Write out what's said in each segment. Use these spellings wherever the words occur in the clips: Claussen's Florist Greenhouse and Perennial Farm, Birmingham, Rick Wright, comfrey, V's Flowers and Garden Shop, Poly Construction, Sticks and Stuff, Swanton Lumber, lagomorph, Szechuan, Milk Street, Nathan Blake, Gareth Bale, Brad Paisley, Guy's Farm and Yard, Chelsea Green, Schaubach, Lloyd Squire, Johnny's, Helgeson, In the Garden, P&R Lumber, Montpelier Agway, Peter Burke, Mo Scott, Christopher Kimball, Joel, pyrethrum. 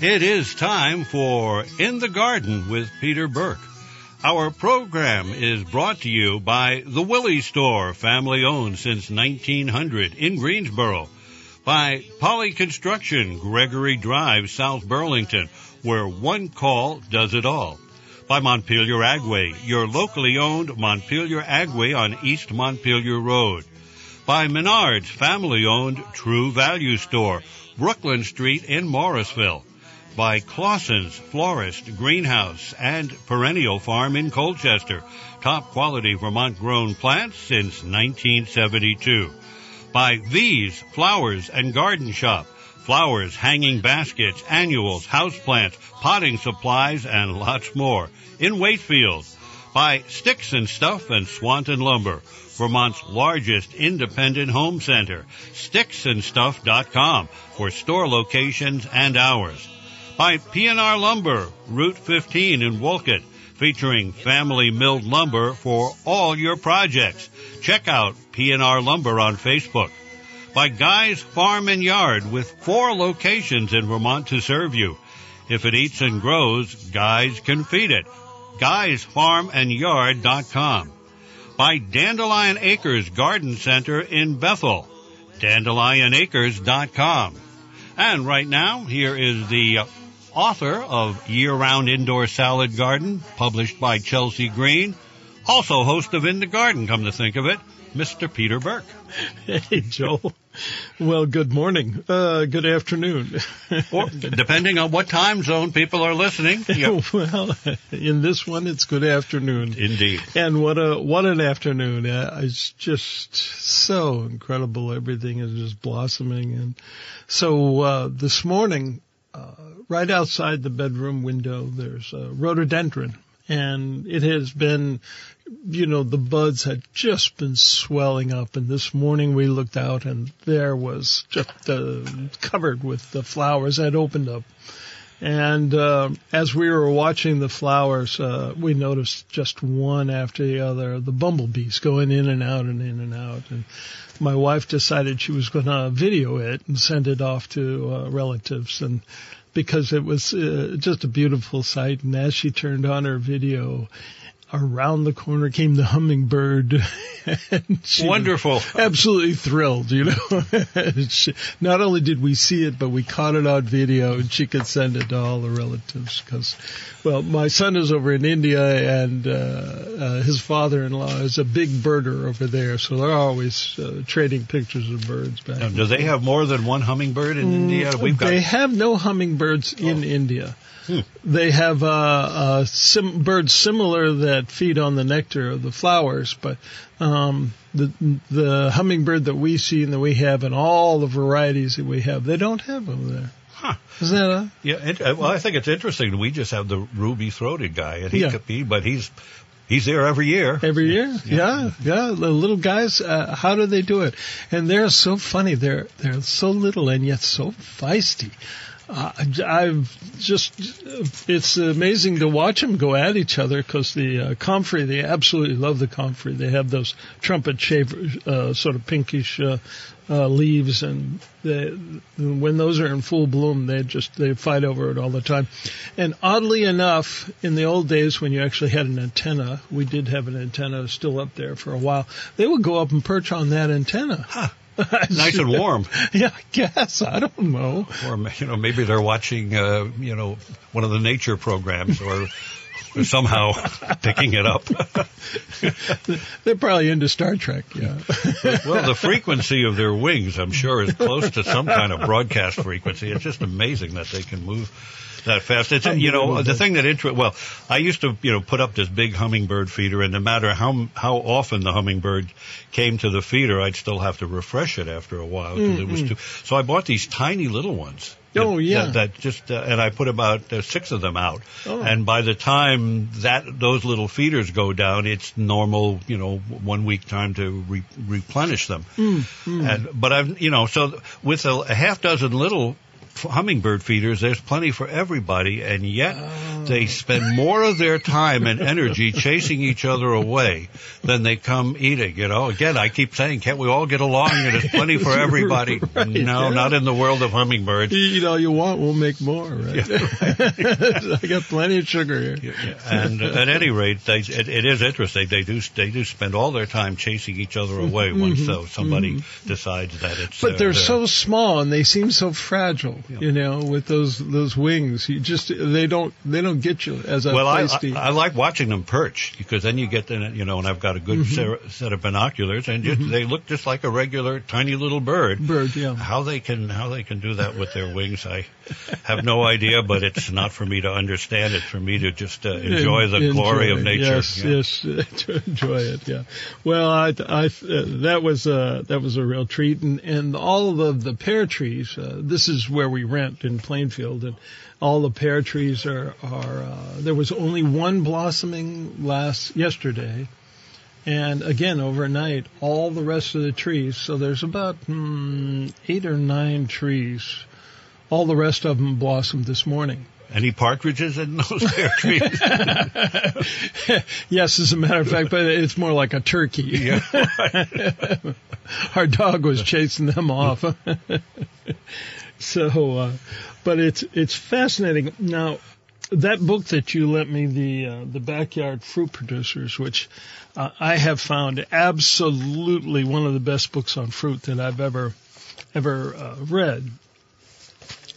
It is time for In the Garden with Peter Burke. Our program is brought to you by The Willey's Store, family-owned since 1900 in Greensboro. By Poly Construction, Gregory Drive, South Burlington, where one call does it all. By Montpelier Agway, your locally owned Montpelier Agway on East Montpelier Road. By Menard's, family-owned True Value Store, Brooklyn Street in Morrisville. By Claussen's Florist Greenhouse and Perennial Farm in Colchester, top quality Vermont-grown plants since 1972. By V's Flowers and Garden Shop, flowers, hanging baskets, annuals, houseplants, potting supplies, and lots more in Wakefield. By Sticks and Stuff and Swanton Lumber, Vermont's largest independent home center, sticksandstuff.com for store locations and hours. By P&R Lumber, Route 15 in Wolcott, featuring family milled lumber for all your projects. Check out P&R Lumber on Facebook. By Guy's Farm and Yard, with 4 locations in Vermont to serve you. If it eats and grows, Guy's can feed it. Guy'sFarmandYard.com. By Dandelion Acres Garden Center in Bethel, DandelionAcres.com. And right now, here is the author of Year-Round Indoor Salad Garden, published by Chelsea Green, also host of In the Garden, come to think of it, Mr. Peter Burke. Hey, Joel. Well, good morning. Good afternoon. Or, depending on what time zone people are listening. Yep. Well, in this one, it's good afternoon. Indeed. And what an afternoon. It's just so incredible. Everything is just blossoming. And so this morning, right outside the bedroom window, there's a rhododendron. And it has been, you know, the buds had just been swelling up. And this morning we looked out and there was just covered with the flowers that opened up. And as we were watching the flowers, we noticed just one after the other, the bumblebees going in and out and in and out. And my wife decided she was going to video it and send it off to relatives, and because it was just a beautiful sight. And as she turned on her video, around the corner came the hummingbird. And she wonderful. Absolutely thrilled, you know. She, not only did we see it, but we caught it on video, and she could send it to all the relatives because, well, my son is over in India, and his father-in-law is a big birder over there, so they're always trading pictures of birds back. Now, do they have more than one hummingbird in India? They have no hummingbirds in India. Hmm. They have birds similar that feed on the nectar of the flowers, but the hummingbird that we see and that we have and all the varieties that we have, they don't have over there. Huh. Isn't that well, I think it's interesting. We just have the ruby-throated guy, and he could be, but he's there every year. Every year, yeah. The little guys, how do they do it? And they're so funny. They're so little and yet so feisty. It's amazing to watch them go at each other because the comfrey, they absolutely love the comfrey. They have those trumpet-shaped, sort of pinkish leaves, and when those are in full bloom, they fight over it all the time. And oddly enough, in the old days when you actually had an antenna, we did have an antenna still up there for a while, they would go up and perch on that antenna. Huh. Nice and warm. Yeah, I guess. I don't know. Or, you know, maybe they're watching, one of the nature programs or somehow picking it up. They're probably into Star Trek, yeah. Well, the frequency of their wings, I'm sure, is close to some kind of broadcast frequency. It's just amazing that they can move that fast. It's, you know, the thing that I used to, you know, put up this big hummingbird feeder, and no matter how often the hummingbird came to the feeder, I'd still have to refresh it after a while because it was too. So I bought these tiny little ones. Oh, yeah. That just and I put about 6 of them out. Oh. And by the time those little feeders go down, it's normal, 1 week time to replenish them. And, but I've, so with a half dozen little hummingbird feeders, there's plenty for everybody, and yet they spend more of their time and energy chasing each other away than they come eating. Again, I keep saying, can't we all get along? There's plenty for everybody. Right, no, not in the world of hummingbirds. Eat all you want, we'll make more. Right? Yeah, right. I got plenty of sugar here. Yeah. And at any rate, it is interesting. They do spend all their time chasing each other away once somebody decides that it's. But they're so small and they seem so fragile. With those wings, they don't get you as a feisty. Well, I like watching them perch because then you get them, and I've got a good set of binoculars, and they look just like a regular tiny little bird. How they can do that with their wings, I have no idea. But it's not for me to understand. It's for me to just enjoy the glory of nature. Yes, to enjoy it. Yeah. Well, I that was a real treat, and all of the pear trees. This is where we rent in Plainfield, and all the pear trees are there was only one blossoming yesterday, and again overnight all the rest of the trees, so there's about 8 or 9 trees, all the rest of them blossomed this morning. Any partridges in those pear trees? Yes, as a matter of fact, but it's more like a turkey. Yeah, right. Our dog was chasing them off. So, but it's fascinating. Now, that book that you lent me, the Backyard Fruit Producers, which I have found absolutely one of the best books on fruit that I've ever read.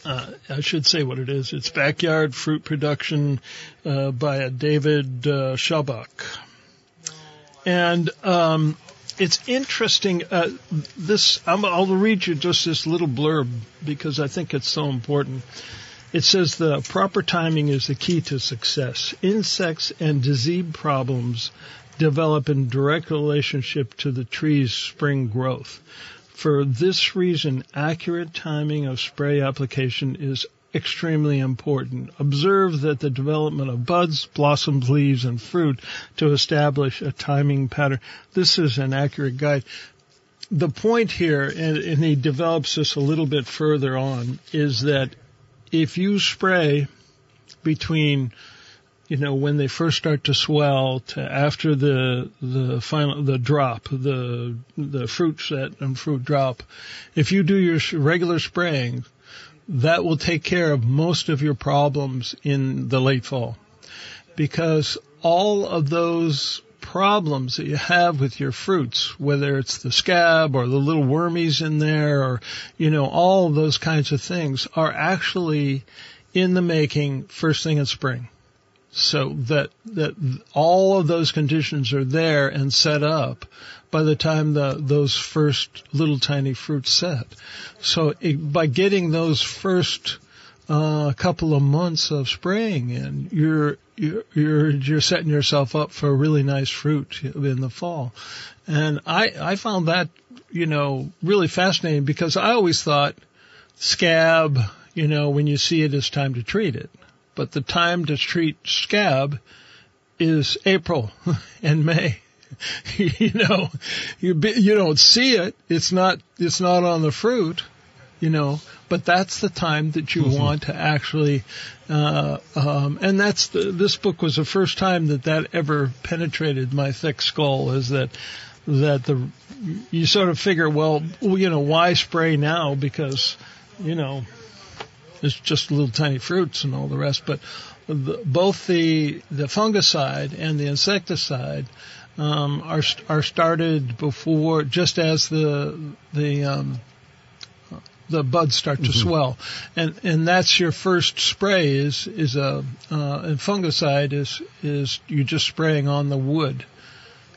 I should say what it is. It's Backyard Fruit Production by David Schaubach. And it's interesting. I'll read you just this little blurb because I think it's so important. It says the proper timing is the key to success. Insects and disease problems develop in direct relationship to the tree's spring growth. For this reason, accurate timing of spray application is extremely important. Observe that the development of buds, blossoms, leaves, and fruit to establish a timing pattern. This is an accurate guide. The point here, and he develops this a little bit further on, is that if you spray between, when they first start to swell to after the fruit set and fruit drop, if you do your regular spraying, that will take care of most of your problems in the late fall, because all of those problems that you have with your fruits, whether it's the scab or the little wormies in there or, all those kinds of things are actually in the making first thing in spring. So that all of those conditions are there and set up by the time those first little tiny fruits set. So by getting those first couple of months of spraying in, you're setting yourself up for a really nice fruit in the fall. And I found that really fascinating because I always thought scab, when you see it, it's time to treat it. But the time to treat scab is April and May. You don't see it. It's not on the fruit, but that's the time that you want to actually, and that's this book was the first time that ever penetrated my thick skull, is that you sort of figure, why spray now? Because, it's just little tiny fruits and all the rest, but both the fungicide and the insecticide are started before, just as the buds start to swell, and that's your first spray is a and fungicide is you're just spraying on the wood.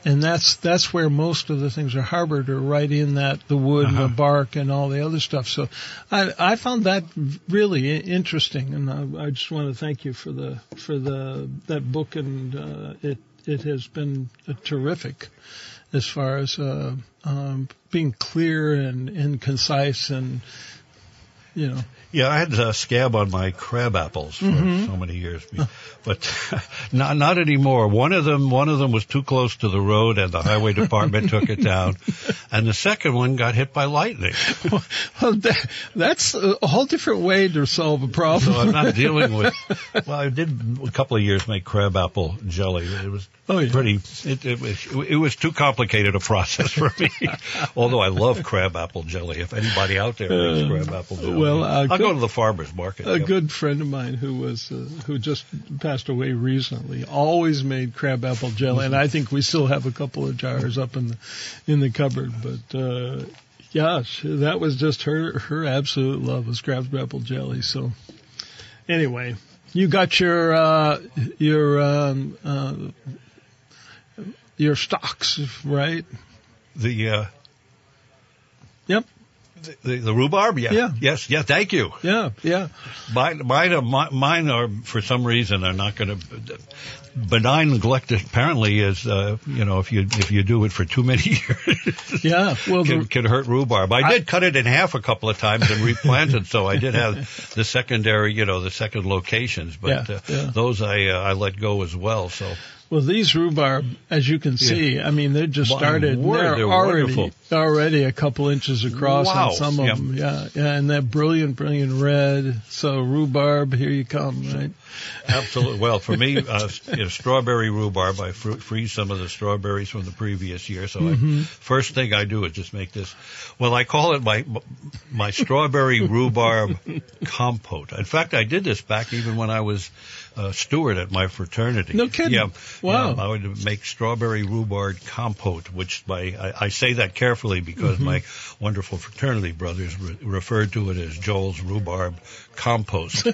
And that's where most of the things are harbored, are right in that, the wood and the bark and all the other stuff. So I found that really interesting, and I just want to thank you for that book, and it has been terrific as far as being clear and concise and Yeah, I had a scab on my crab apples for so many years, but not anymore. One of them was too close to the road, and the highway department took it down. And the second one got hit by lightning. Well, that's a whole different way to solve a problem. So I'm not dealing with. Well, I did a couple of years make crab apple jelly. It was pretty. It was too complicated a process for me. Although I love crab apple jelly. If anybody out there makes crab apple jelly, I'll go to the farmer's market. A good friend of mine who just passed away recently always made crab apple jelly, and I think we still have a couple of jars up in the cupboard. But gosh, that was just her absolute love was crab apple jelly. So anyway, you got your stocks right. Yep. The rhubarb, yeah. Yes, yeah, thank you. Yeah. Mine are, for some reason, are not going to... Benign neglect apparently is, if you do it for too many years, can hurt rhubarb. I did cut it in half a couple of times and replanted, so I did have the secondary, the second locations, but those I let go as well. So, well, these rhubarb, as you can see, I mean, they just started. They're already a couple inches across on some of them, and they're brilliant red. So rhubarb, here you come, right? Absolutely. Well, for me, strawberry rhubarb, I freeze some of the strawberries from the previous year. So first thing I do is just make this. Well, I call it my strawberry rhubarb compote. In fact, I did this back even when I was steward at my fraternity. No kidding. Yeah. Wow. I would make strawberry rhubarb compote, which I say that carefully because my wonderful fraternity brothers referred to it as Joel's rhubarb compost.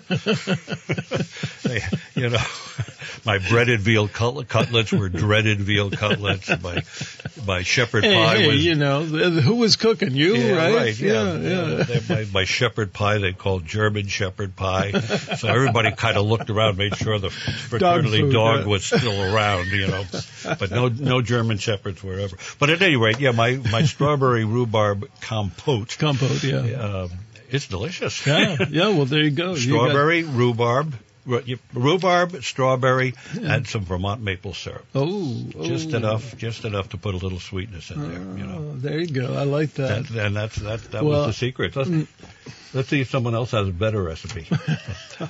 My breaded veal cutlets were dreaded veal cutlets. My shepherd pie was... who was cooking? You, right? Right, yeah. My shepherd pie they called German shepherd pie. So everybody kind of looked around, made sure the fraternity dog was still around, But no German shepherds were ever. But at any rate, my strawberry rhubarb compote. Compote, yeah. It's delicious. Yeah, well, there you go. Strawberry, rhubarb, strawberry, and some Vermont maple syrup. Just enough to put a little sweetness in there. There you go. I like that. And that was the secret. Let's see if someone else has a better recipe.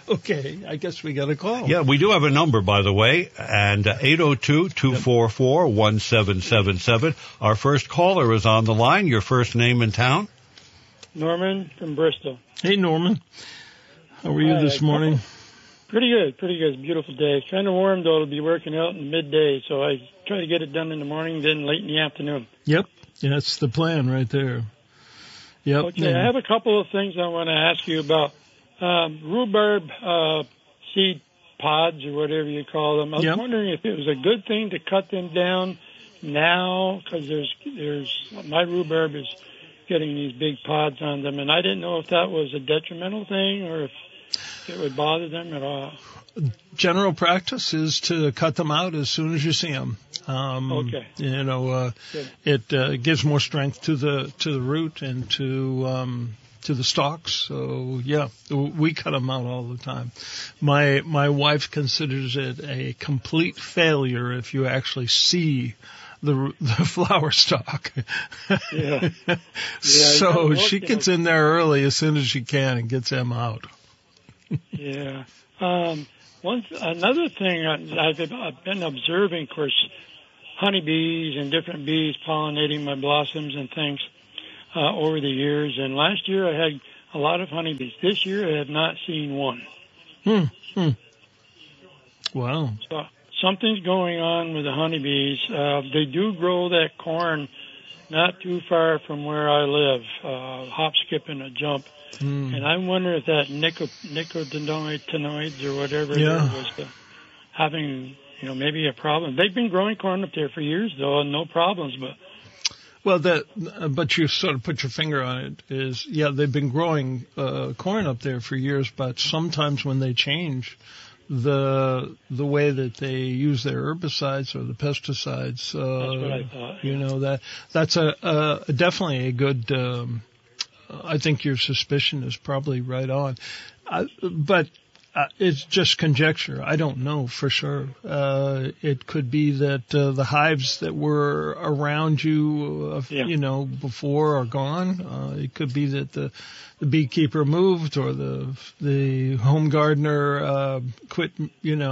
Okay, I guess we got a call. Yeah, we do have a number, by the way, and 802-244-1777. Our first caller is on the line. Your first name in town? Norman from Bristol. Hey, Norman. How are you this morning? Pretty good. It's a beautiful day. It's kind of warm, though. It'll be working out in midday, so I try to get it done in the morning, then late in the afternoon. Yep. Yeah, that's the plan right there. Yep. Okay, I have a couple of things I want to ask you about. Rhubarb seed pods or whatever you call them. I was wondering if it was a good thing to cut them down now because there's my rhubarb is getting these big pods on them, and I didn't know if that was a detrimental thing or if it would bother them at all. General practice is to cut them out as soon as you see them. Okay. It gives more strength to the root and to the stalks. So yeah, we cut them out all the time. My wife considers it a complete failure if you actually see the flower stalk. Yeah. So she gets in there early as soon as she can and gets them out. Yeah. Another thing I've been observing, of course, honeybees and different bees pollinating my blossoms and things over the years. And last year I had a lot of honeybees. This year I have not seen one. Wow. So something's going on with the honeybees. They do grow that corn not too far from where I live, hop, skip, and a jump. And I wonder if that nicotinoids or whatever was having, maybe a problem. They've been growing corn up there for years, though, and no problems. But you sort of put your finger on it is, they've been growing corn up there for years, but sometimes when they change the way that they use their herbicides or the pesticides, that's what I thought, that's definitely a good I think your suspicion is probably right on. But it's just conjecture. I don't know for sure. It could be that the hives that were around you, before are gone. It could be that the beekeeper moved, or the home gardener quit, and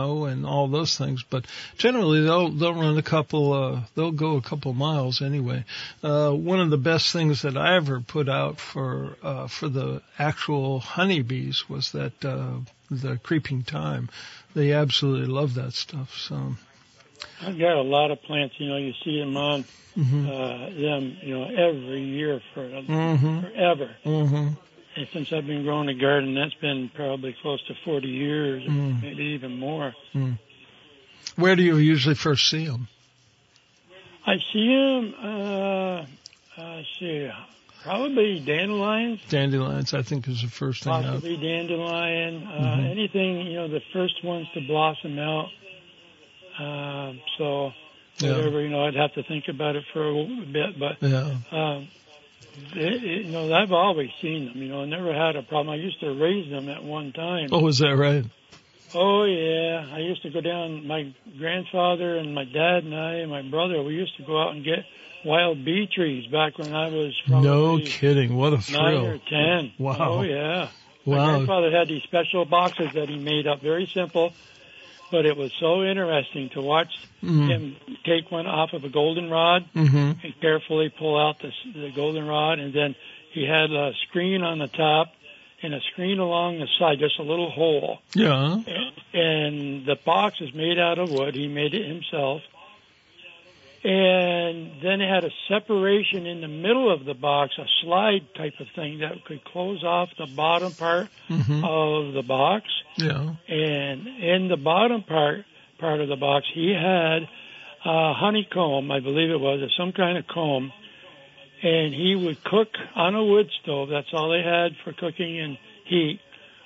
all those things. But generally, they'll run they'll go a couple miles anyway. One of the best things that I ever put out for the actual honeybees was that the creeping thyme. They absolutely love that stuff. So I've got a lot of plants. You see them on them, every year forever. Mm-hmm. And since I've been growing a garden, that's been probably close to 40 years, maybe even more. Mm. Where do you usually first see them? I see them, probably dandelions. Dandelions, I think, is the first thing out. Possibly dandelion. Anything, the first ones to blossom out. So... Yeah. Whatever, I'd have to think about it for a bit, but I've always seen them. I never had a problem. I used to raise them at one time. Oh, is that right? Oh yeah, I used to go down. My grandfather and my dad and I and my brother, we used to go out and get wild bee trees back when I was probably no kidding. What a thrill! 9 or 10. Wow. Oh yeah. Wow. My grandfather had these special boxes that he made up, very simple. But it was so interesting to watch him take one off of a goldenrod and carefully pull out the goldenrod. And then he had a screen on the top and a screen along the side, just a little hole. Yeah. And the box is made out of wood. He made it himself. And then it had a separation in the middle of the box, a slide type of thing that could close off the bottom part of the box. Yeah. And in the bottom part of the box, he had a honeycomb, I believe it was, or some kind of comb. And he would cook on a wood stove. That's all they had for cooking and heat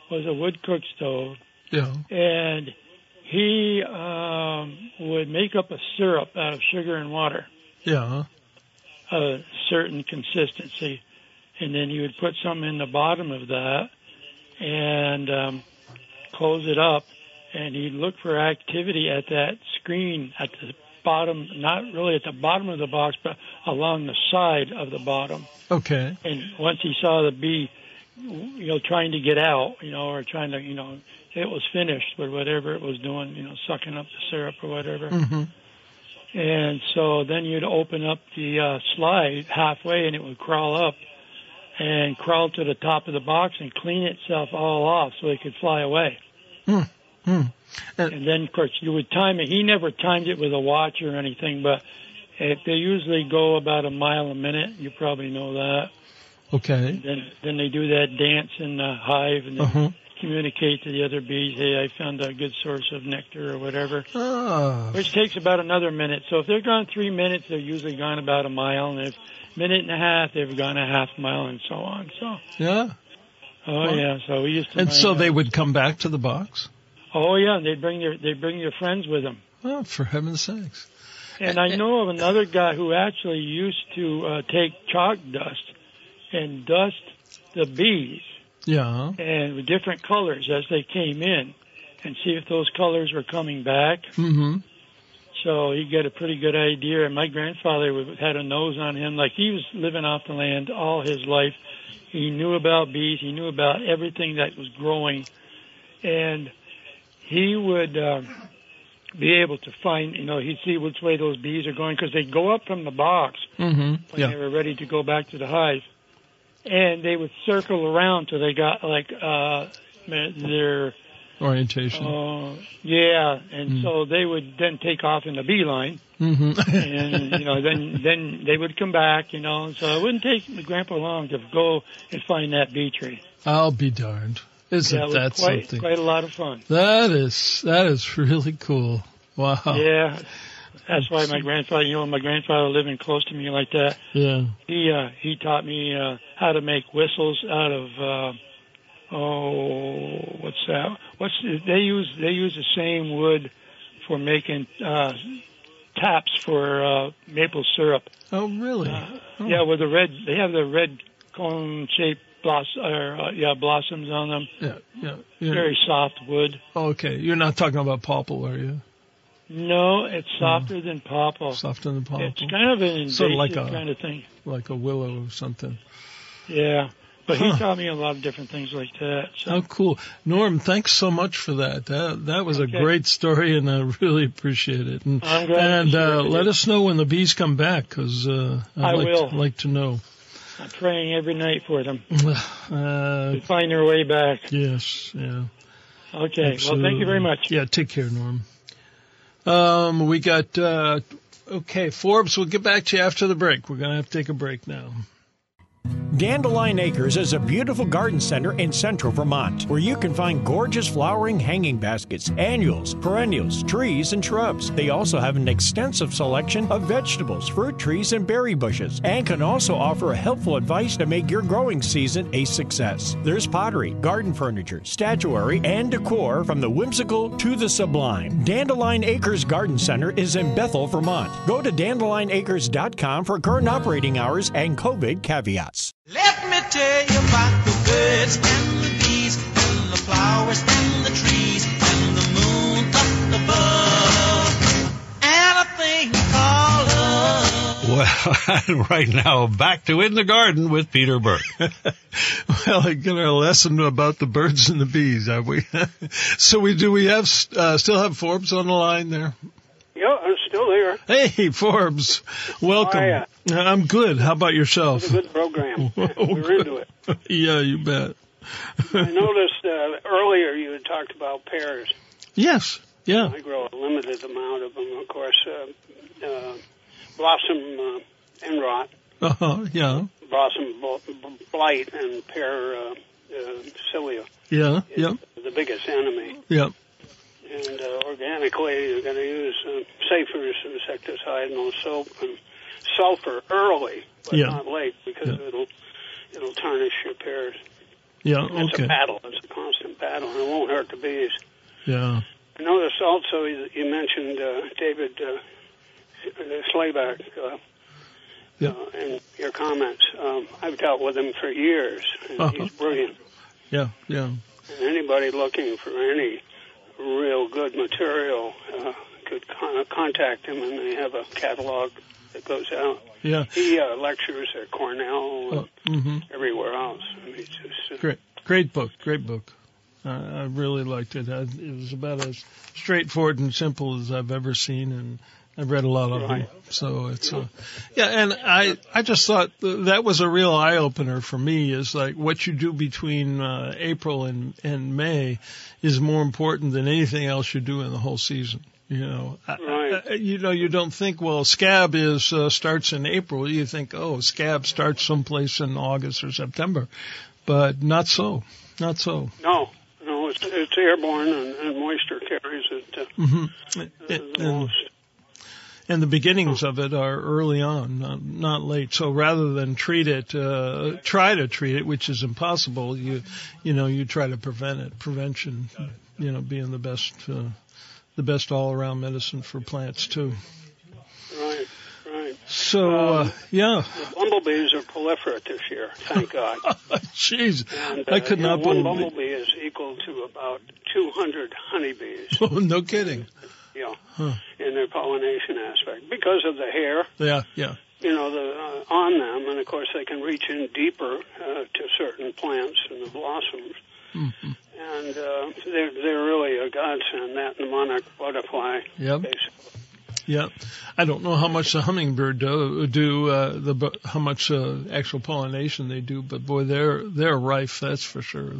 was a wood cook stove. Yeah. And he would make up a syrup out of sugar and water. Yeah. A certain consistency. And then he would put some in the bottom of that and... close it up, and he'd look for activity at that screen at the bottom, not really at the bottom of the box, but along the side of the bottom. Okay. And once he saw the bee, trying to get out, or trying to, it was finished with whatever it was doing, sucking up the syrup or whatever. Mm-hmm. And so then you'd open up the slide halfway, and it would crawl up. And crawl to the top of the box and clean itself all off so it could fly away. Mm, mm. And then, of course, you would time it. He never timed it with a watch or anything, but they usually go about a mile a minute. You probably know that. Okay. And then they do that dance in the hive and then communicate to the other bees, hey, I found a good source of nectar or whatever, which takes about another minute. So if they're gone 3 minutes, they're usually gone about a mile, and if minute and a half, they've gone a half mile, and so on. So yeah. Oh well, yeah. So we used to. And so they would come back to the box. Oh yeah, they'd bring their friends with them. Oh, for heaven's sakes! And I know of another guy who actually used to take chalk dust and dust the bees. Yeah. And with different colors as they came in, and see if those colors were coming back. Mm-hmm. So he got a pretty good idea, and my grandfather had a nose on him. Like, he was living off the land all his life. He knew about bees. He knew about everything that was growing, and he would be able to find, he'd see which way those bees are going, because they'd go up from the box when they were ready to go back to the hive, and they would circle around till they got, like, their... orientation. Yeah, and so they would then take off in the beeline, and then they would come back, So it wouldn't take Grandpa long to go and find that bee tree. I'll be darned! Isn't that something? Quite a lot of fun. That is really cool. Wow. Yeah, that's why my grandfather. My grandfather living close to me like that. Yeah. He taught me how to make whistles out of. What's that? They use the same wood for making taps for maple syrup. Oh, really? Yeah, with the red. They have the red cone-shaped blossoms on them. Yeah. Very soft wood. Okay, you're not talking about popple, are you? No, it's softer than popple. Softer than popple. It's kind of an invasive kind of thing. Like a willow or something. Yeah, but he taught me a lot of different things like that. So. Oh, cool. Norm, thanks so much for that. That was a great story, and I really appreciate it. And, I'm glad and let us know when the bees come back, because I'd like to know. I'm praying every night for them to find their way back. Yes, yeah. Okay, absolutely. Well, thank you very much. Yeah, take care, Norm. We got, Forbes, we'll get back to you after the break. We're going to have to take a break now. Dandelion Acres is a beautiful garden center in central Vermont where you can find gorgeous flowering hanging baskets, annuals, perennials, trees, and shrubs. They also have an extensive selection of vegetables, fruit trees, and berry bushes, and can also offer helpful advice to make your growing season a success. There's pottery, garden furniture, statuary, and decor from the whimsical to the sublime. Dandelion Acres Garden Center is in Bethel, Vermont. Go to dandelionacres.com for current operating hours and COVID caveats. Let me tell you about the birds and the bees and the flowers and the trees and the moon up above and a thing called love. Well, right now, back to In the Garden with Peter Burke. Well, I got our lesson about the birds and the bees, have we? So we still have Forbes on the line there? Yeah, I'm still there. Hey, Forbes. Welcome. How are you? I'm good. How about yourself? It's a good program. Into it. Yeah, you bet. I noticed earlier you had talked about pears. Yes, yeah. I grow a limited amount of them. Of course, blossom end rot. Yeah. Blossom blight and pear cilia. Yeah, yeah. The biggest enemy. Yeah. And organically, you're going to use safer insecticidal soap and sulfur early, but not late, because it'll tarnish your pears. Yeah, it's a battle. It's a constant battle, and it won't hurt the bees. Yeah. I noticed also you mentioned David Schaubach in your comments. I've dealt with him for years, and he's brilliant. Yeah, yeah. And anybody looking for any real good material could contact him, and they have a catalog that goes out. Yeah. He lectures at Cornell and everywhere else. I mean, it's just, great book. I really liked it. It was about as straightforward and simple as I've ever seen, and I've read a lot of them. So it's and I just thought that was a real eye-opener for me, is like what you do between April and May is more important than anything else you do in the whole season. You know, you don't think, well, scab starts in April. You think, scab starts someplace in August or September, but not so. Not so. No, it's airborne, and moisture carries it. And the beginnings of it are early on, not late. So rather than try to treat it, which is impossible, you try to prevent it. Prevention, being the best all around medicine for plants too. Right. So the bumblebees are proliferate this year. Thank God. Jeez, I could not believe it. One bumblebee is equal to about 200 honeybees. Oh, no kidding. Yeah, in their pollination aspect, because of the hair. Yeah. On them, and of course they can reach in deeper to certain plants and the blossoms. Mm-hmm. And they're really a godsend. That mnemonic butterfly. Yep. Basically. Yep. I don't know how much the hummingbird do, how much actual pollination they do, but boy, they're rife. That's for sure.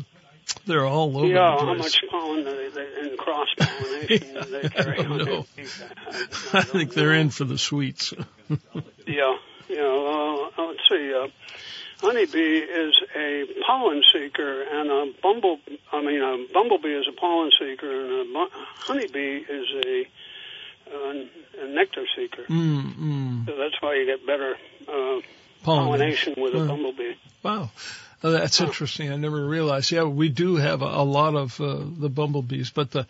They're all over the place. How much pollen and cross-pollination they carry on. I think they're in for the sweets. Let's see. Honeybee is a pollen seeker, and a bumblebee is a pollen seeker, and a honeybee is a nectar seeker. So that's why you get better pollination with a bumblebee. Wow. Oh, that's interesting. I never realized. Yeah, we do have a lot of the bumblebees, but the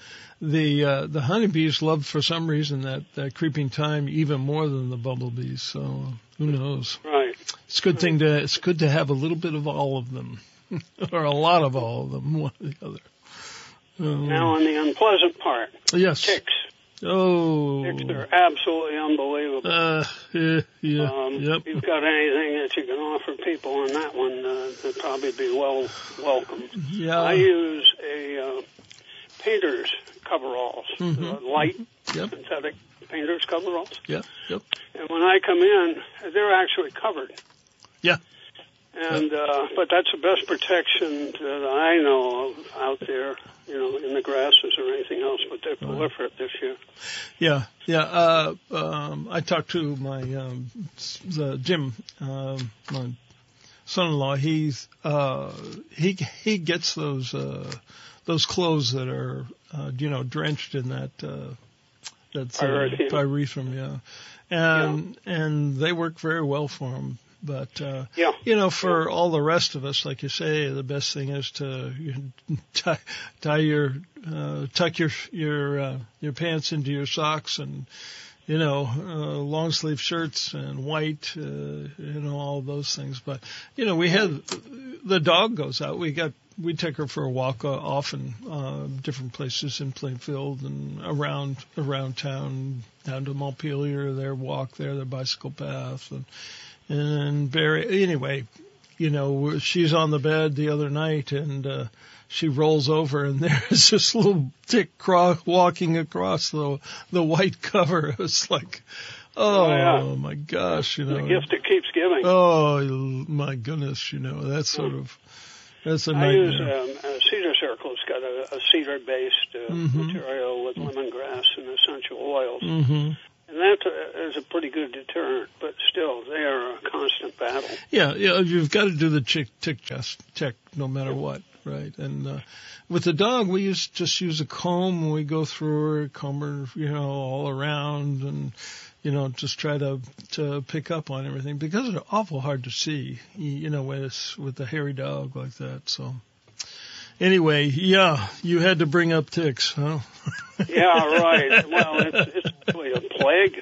honeybees love, for some reason, that creeping thyme even more than the bumblebees. So who knows? Right. It's a good thing to, it's good to have a little bit of all of them, or a lot of all of them, one or the other. Now on the unpleasant part. Yes. Ticks. Oh. Ticks are absolutely unbelievable. Yep. If you've got anything that you can offer people on that one, it'd probably be well welcomed. Yeah. I use a painter's coveralls, light synthetic painter's coveralls. Yeah. Yep. And when I come in, they're actually covered. Yeah. And but that's the best protection that I know of out there, you know, in the grasses or anything else. But they're proliferate this year. Yeah, yeah. I talked to my Jim, my son-in-law. He's he gets those clothes that are you know, drenched in that that's pyrethrum. Yeah, and they work very well for him. But, you know, for all the rest of us, like you say, the best thing is to tie your, tuck your pants into your socks and, you know, long sleeve shirts and white, you know, all those things. But, you know, we had, the dog goes out. We take her for a walk often, different places in Plainfield and around town, down to Montpelier, their walk there, their bicycle path and Barry, anyway, you know, she's on the bed the other night and she rolls over and there's this little tick walking across the white cover. It's like, my gosh, you know. The gift that keeps giving. Oh, my goodness, you know, that's sort of, that's a nightmare. I use a cedar circle. It's got a cedar-based material with lemongrass and essential oils. Mm-hmm. And that is a pretty good deterrent, but still, they are a constant battle. Yeah, yeah, you've got to do the tick check no matter what, right? And with the dog, we just use a comb when we go through her, comb her, you know, all around and, you know, just try to pick up on everything because they're awful hard to see, you know, with a hairy dog like that, so... Anyway, yeah, you had to bring up ticks, huh? Yeah, right. Well, it's really a plague.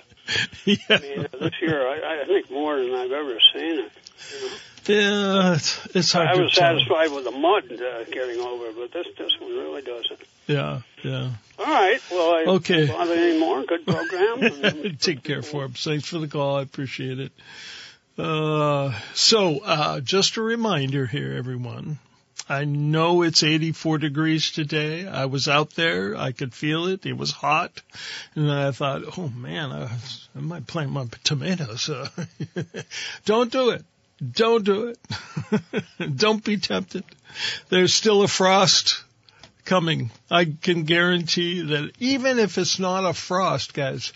Yeah. I mean, this year, I think more than I've ever seen it. You know? Yeah, it's hard to tell. I was satisfied with the mud getting over, but this one really doesn't. Yeah, yeah. All right. Well, I don't bother anymore. Good program. And take care for him. Thanks for the call. I appreciate it. So just a reminder here, everyone. I know it's 84 degrees today. I was out there. I could feel it. It was hot. And I thought, oh, man, I might plant my tomatoes. Don't do it. Don't do it. Don't be tempted. There's still a frost coming. I can guarantee that even if it's not a frost, guys,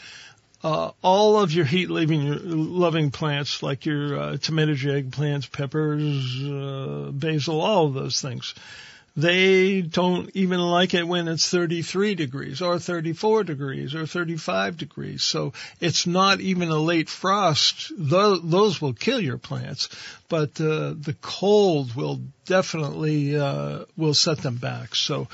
all of your heat-loving plants, like your tomatoes, your eggplants, peppers, basil, all of those things, they don't even like it when it's 33 degrees or 34 degrees or 35 degrees. So it's not even a late frost. Those will kill your plants, but the cold will definitely will set them back. So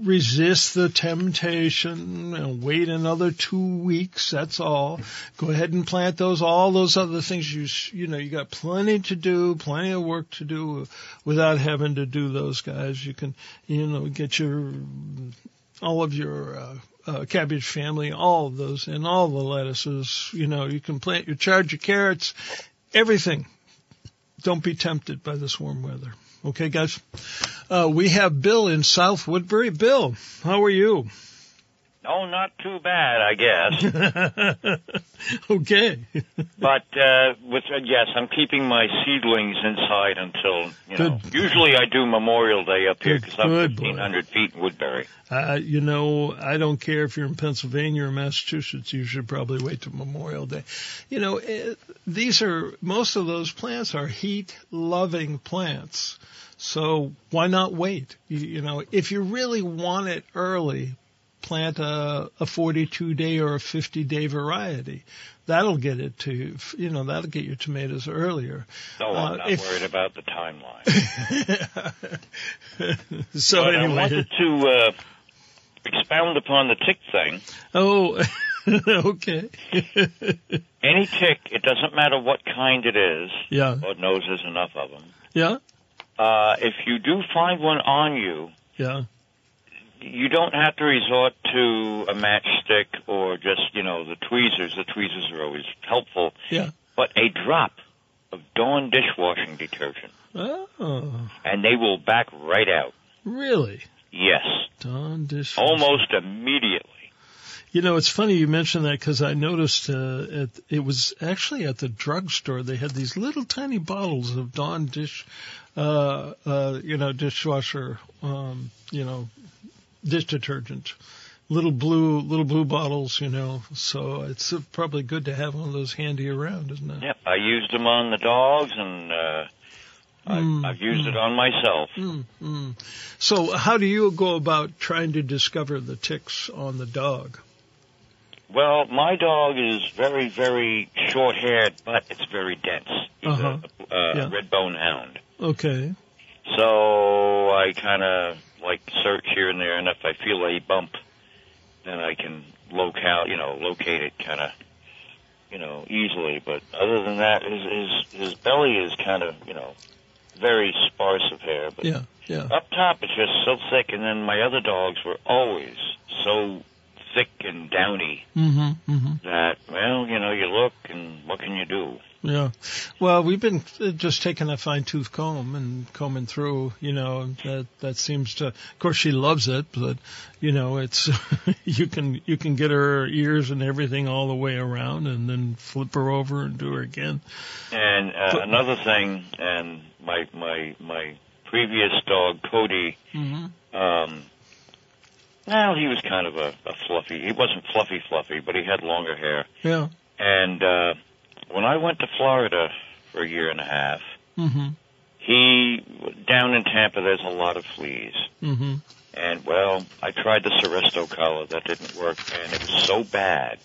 resist the temptation and wait another 2 weeks. That's all. Go ahead and plant those. All those other things you know, you got plenty to do, plenty of work to do without having to do those guys. You can, you know, get all of your cabbage family, all of those, and all the lettuces. You know, you can plant your chard, your carrots, everything. Don't be tempted by this warm weather. Okay, guys. We have Bill in South Woodbury. Bill, how are you? Oh, not too bad, I guess. Okay. But, yes, I'm keeping my seedlings inside until, you know, usually I do Memorial Day up here because I'm 1,500 feet in Woodbury. You know, I don't care if you're in Pennsylvania or Massachusetts, you should probably wait till Memorial Day. You know, most of those plants are heat-loving plants, so why not wait? You know, if you really want it early, plant a 42-day or a 50-day variety. That'll get it to, you know, that'll get your tomatoes earlier. No, I'm not worried about the timeline. So but anyway. I wanted to expound upon the tick thing. Oh, Okay. Any tick, it doesn't matter what kind it is. Yeah. God knows there's enough of them. Yeah. If you do find one on you, yeah, you don't have to resort to a matchstick or just, you know, the tweezers. The tweezers are always helpful. Yeah. But a drop of Dawn dishwashing detergent. Oh. And they will back right out. Really? Yes. Dawn dishwashing. Almost immediately. You know, it's funny you mentioned that because I noticed it was actually at the drugstore. They had these little tiny bottles of Dawn dish detergent, little blue bottles, you know. So it's probably good to have one of those handy around, isn't it? Yep, I used them on the dogs, and I've used it on myself. So how do you go about trying to discover the ticks on the dog? Well, my dog is very, very short-haired, but it's very dense. He's a red bone hound. Okay. So I kind of like search here and there, and if I feel a bump, then I can locate it kind of, you know, easily. But other than that, his belly is kind of, you know, very sparse of hair. But up top it's just so thick, and then my other dogs were always so thick and downy that, well, you know, you look and what can you do? Yeah. Well, we've been just taking a fine-tooth comb and combing through, you know, that seems to, of course she loves it, but, you know, it's, you can get her ears and everything all the way around and then flip her over and do her again. And another thing, and my previous dog, Cody, well, he was kind of a fluffy. He wasn't fluffy, but he had longer hair. Yeah. And when I went to Florida for a year and a half, down in Tampa, there's a lot of fleas. And, well, I tried the Seresto collar. That didn't work, and it was so bad.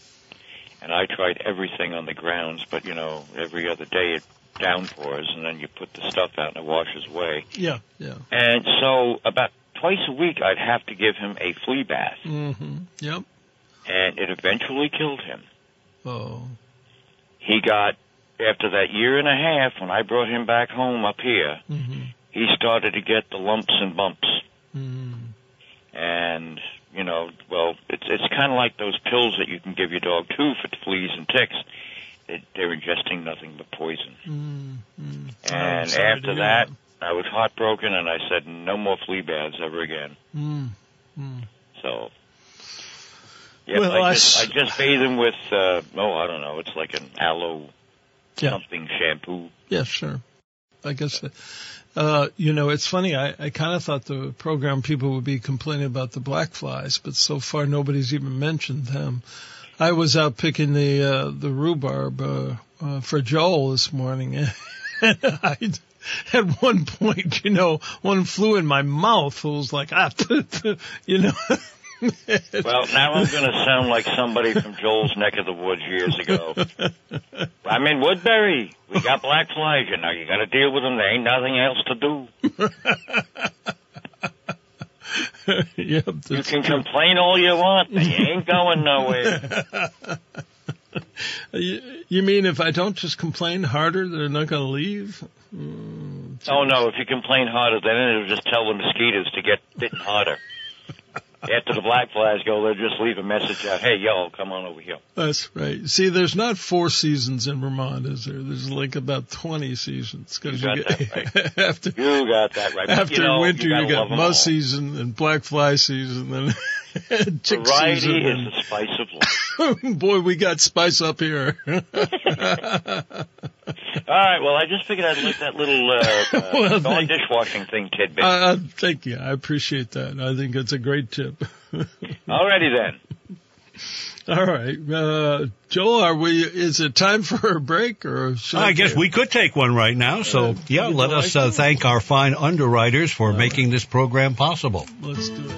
And I tried everything on the grounds, but, you know, every other day it downpours, and then you put the stuff out and it washes away. Yeah, yeah. And so about twice a week, I'd have to give him a flea bath. Yep. And it eventually killed him. Oh. He got, after that year and a half, when I brought him back home up here, he started to get the lumps and bumps. And, you know, well, it's kind of like those pills that you can give your dog, too, for fleas and ticks. They're ingesting nothing but poison. And after that, I was heartbroken, and I said, no more flea baths ever again. So, yeah, well, I just bathe them with, I don't know, it's like an aloe something shampoo. Yeah, sure. I guess, you know, it's funny. I kind of thought the program people would be complaining about the black flies, but so far nobody's even mentioned them. I was out picking the rhubarb for Joel this morning, and at one point, you know, one flew in my mouth. It was like, you know. Well, now I'm going to sound like somebody from Joel's neck of the woods years ago. I'm in Woodbury. We got black flies, you know. You got to deal with them. There ain't nothing else to do. Yep, you can complain all you want. They ain't going nowhere. You mean if I don't just complain harder, they're not going to leave? Oh, no. If you complain harder, then it'll just tell the mosquitoes to get bitten harder. After the black flies go, they'll just leave a message out, hey, y'all, come on over here. That's right. See, there's not 4 seasons in Vermont, is there? There's like about 20 seasons. You got that right. You got that right. After winter, you got must season and black fly season and chick variety season. Variety is the spice of life. Boy, we got spice up here. All right, well, I just figured I'd let that little well, dishwashing thing tidbit. Thank you. I appreciate that. I think it's a great tip. All righty then. All right. Joel, is it time for a break? Or I guess we could take one right now. So, yeah, let us thank our fine underwriters for making this program possible. Let's do it.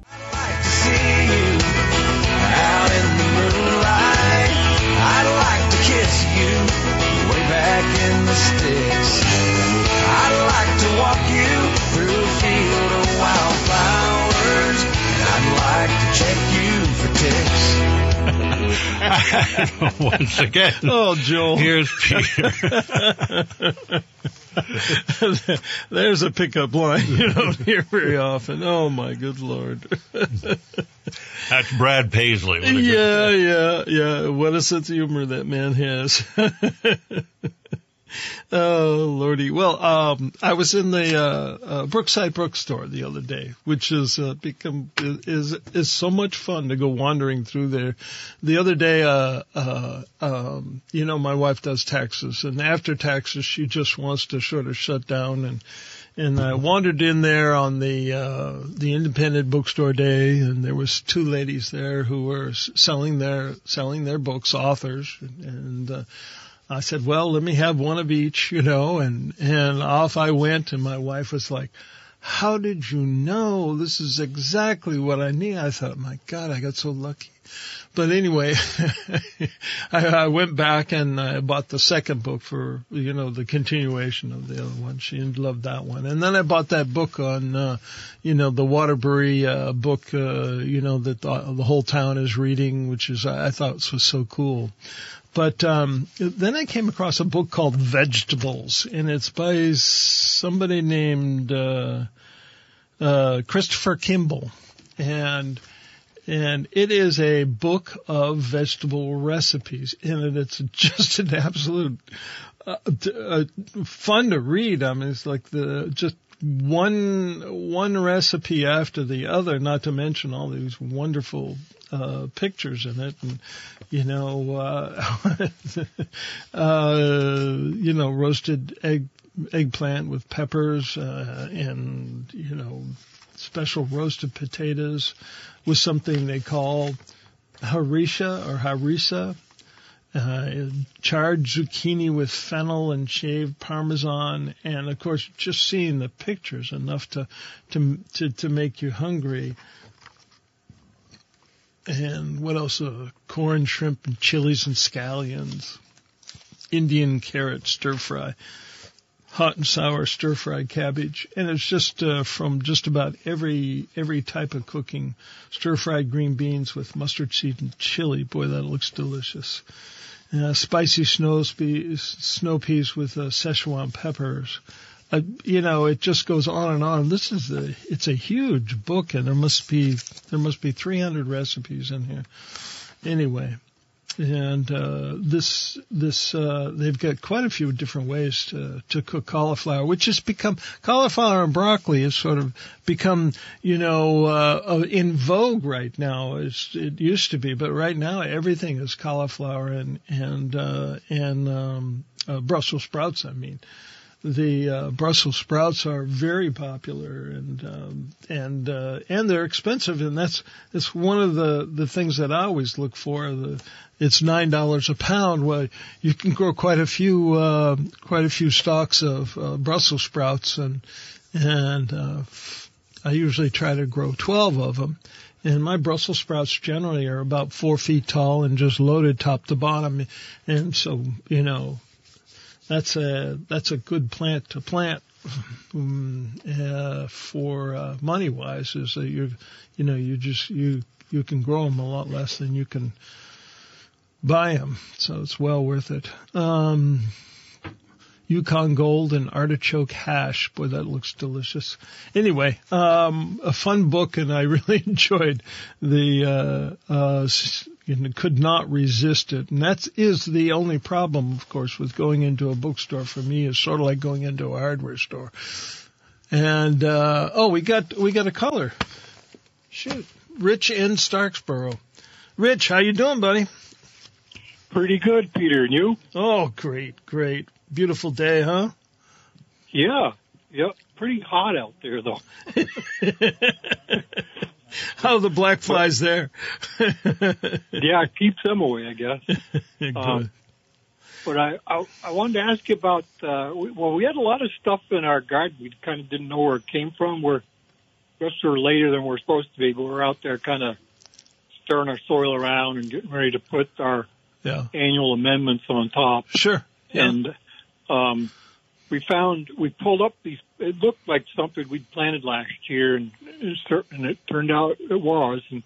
I'd like to see you out in the moonlight. I'd like to kiss you way back in the sticks. I'd like to walk you through a field of wildflowers. And I'd like to check you for ticks. Once again, oh, Joel, here's Peter. There's a pickup line you don't hear very often. Oh, my good Lord. That's Brad Paisley. Yeah. What a sense of humor that man has. Oh, Lordy. Well, I was in the Brookside Bookstore the other day, which is become so much fun to go wandering through there. The other day, my wife does taxes, and after taxes, she just wants to sort of shut down. And I wandered in there on the independent bookstore day, and there was two ladies there who were selling their books, authors, and I said, well, let me have one of each, and off I went. And my wife was like, how did you know? This is exactly what I need. I thought, my God, I got so lucky. But anyway, I went back and I bought the second book for, the continuation of the other one. She loved that one. And then I bought that book on, the Waterbury book, that the whole town is reading, which is, I thought this was so cool. But then I came across a book called Vegetables, and it's by somebody named Christopher Kimball. And it is a book of vegetable recipes, and it's just an absolute fun to read. I mean, it's like one recipe after the other, not to mention all these wonderful pictures in it, and roasted eggplant with peppers, and special roasted potatoes with something they call harissa. Charred zucchini with fennel and shaved parmesan, and of course, just seeing the pictures enough to make you hungry. And what else? Corn, shrimp, and chilies and scallions, Indian carrot stir fry, hot and sour stir fried cabbage, and it's just from just about every type of cooking. Stir fried green beans with mustard seed and chili. Boy, that looks delicious. Spicy snow peas with Szechuan peppers. It just goes on and on. This is it's a huge book, and there must be 300 recipes in here. Anyway. And they've got quite a few different ways to cook cauliflower, which has become cauliflower and broccoli has sort of become in vogue right now. It used to be, but right now everything is cauliflower and Brussels sprouts. I mean, the Brussels sprouts are very popular and they're expensive, and that's one of the things that I always look for. It's $9 a pound. Well, you can grow quite a few stalks of Brussels sprouts, and I usually try to grow 12 of them. And my Brussels sprouts generally are about 4 feet tall and just loaded top to bottom, and so That's a good plant to plant for money wise. Is that you can grow them a lot less than you can buy them, so it's well worth it. Yukon Gold and artichoke hash. Boy, that looks delicious. Anyway, a fun book, and I really enjoyed the. And could not resist it. And that is the only problem, of course, with going into a bookstore for me is sort of like going into a hardware store. And, we got a caller. Shoot. Rich in Starksboro. Rich, how you doing, buddy? Pretty good, Peter. And you? Oh, great. Beautiful day, huh? Yeah. Yep. Pretty hot out there, though. How the black flies there. Yeah, it keeps them away, I guess. But I wanted to ask you about, well, we had a lot of stuff in our garden. We kind of didn't know where it came from. We're just later than we're supposed to be, but we're out there kind of stirring our soil around and getting ready to put our annual amendments on top. Sure. Yeah. And we pulled up these, it looked like something we'd planted last year, and it turned out it was. And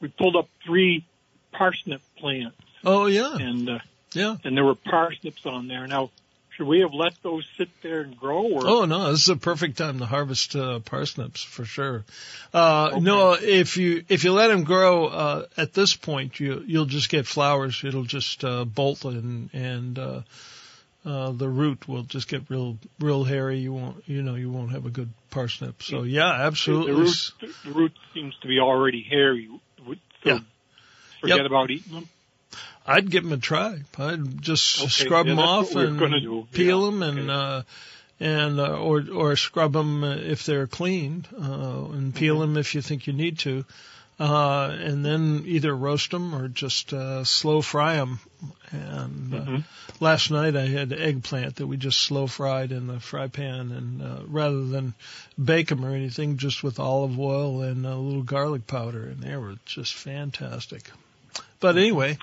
we pulled up 3 parsnip plants. Oh, yeah. And there were parsnips on there. Now, should we have let those sit there and grow? Or? Oh, no, this is a perfect time to harvest parsnips for sure. Okay. No, if you let them grow at this point, you'll just get flowers. It'll just bolt and the root will just get real hairy. You won't have a good parsnip. So yeah, absolutely. The root seems to be already hairy. So forget about eating them. I'd give them a try. I'd just scrub them off and peel them or scrub them if they're cleaned, and peel them if you think you need to, and then either roast them or just slow fry them. And last night I had eggplant that we just slow fried in the fry pan, and rather than bake them or anything, just with olive oil and a little garlic powder, and they were just fantastic. But anyway.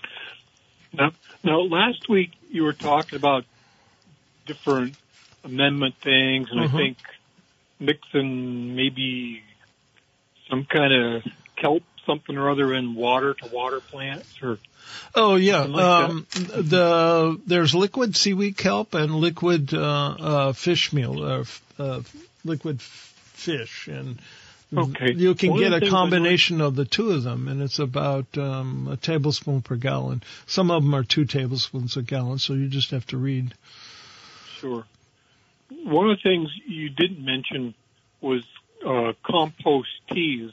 Now, last week you were talking about different amendment things, and I think mixing maybe some kind of kelp, something or other, in water to water plants or. Oh yeah, like there's liquid seaweed kelp and liquid fish meal, liquid fish, and. Okay. You can get a combination of the two of them, and it's about a tablespoon per gallon. Some of them are 2 tablespoons a gallon, so you just have to read. Sure. One of the things you didn't mention was compost tea.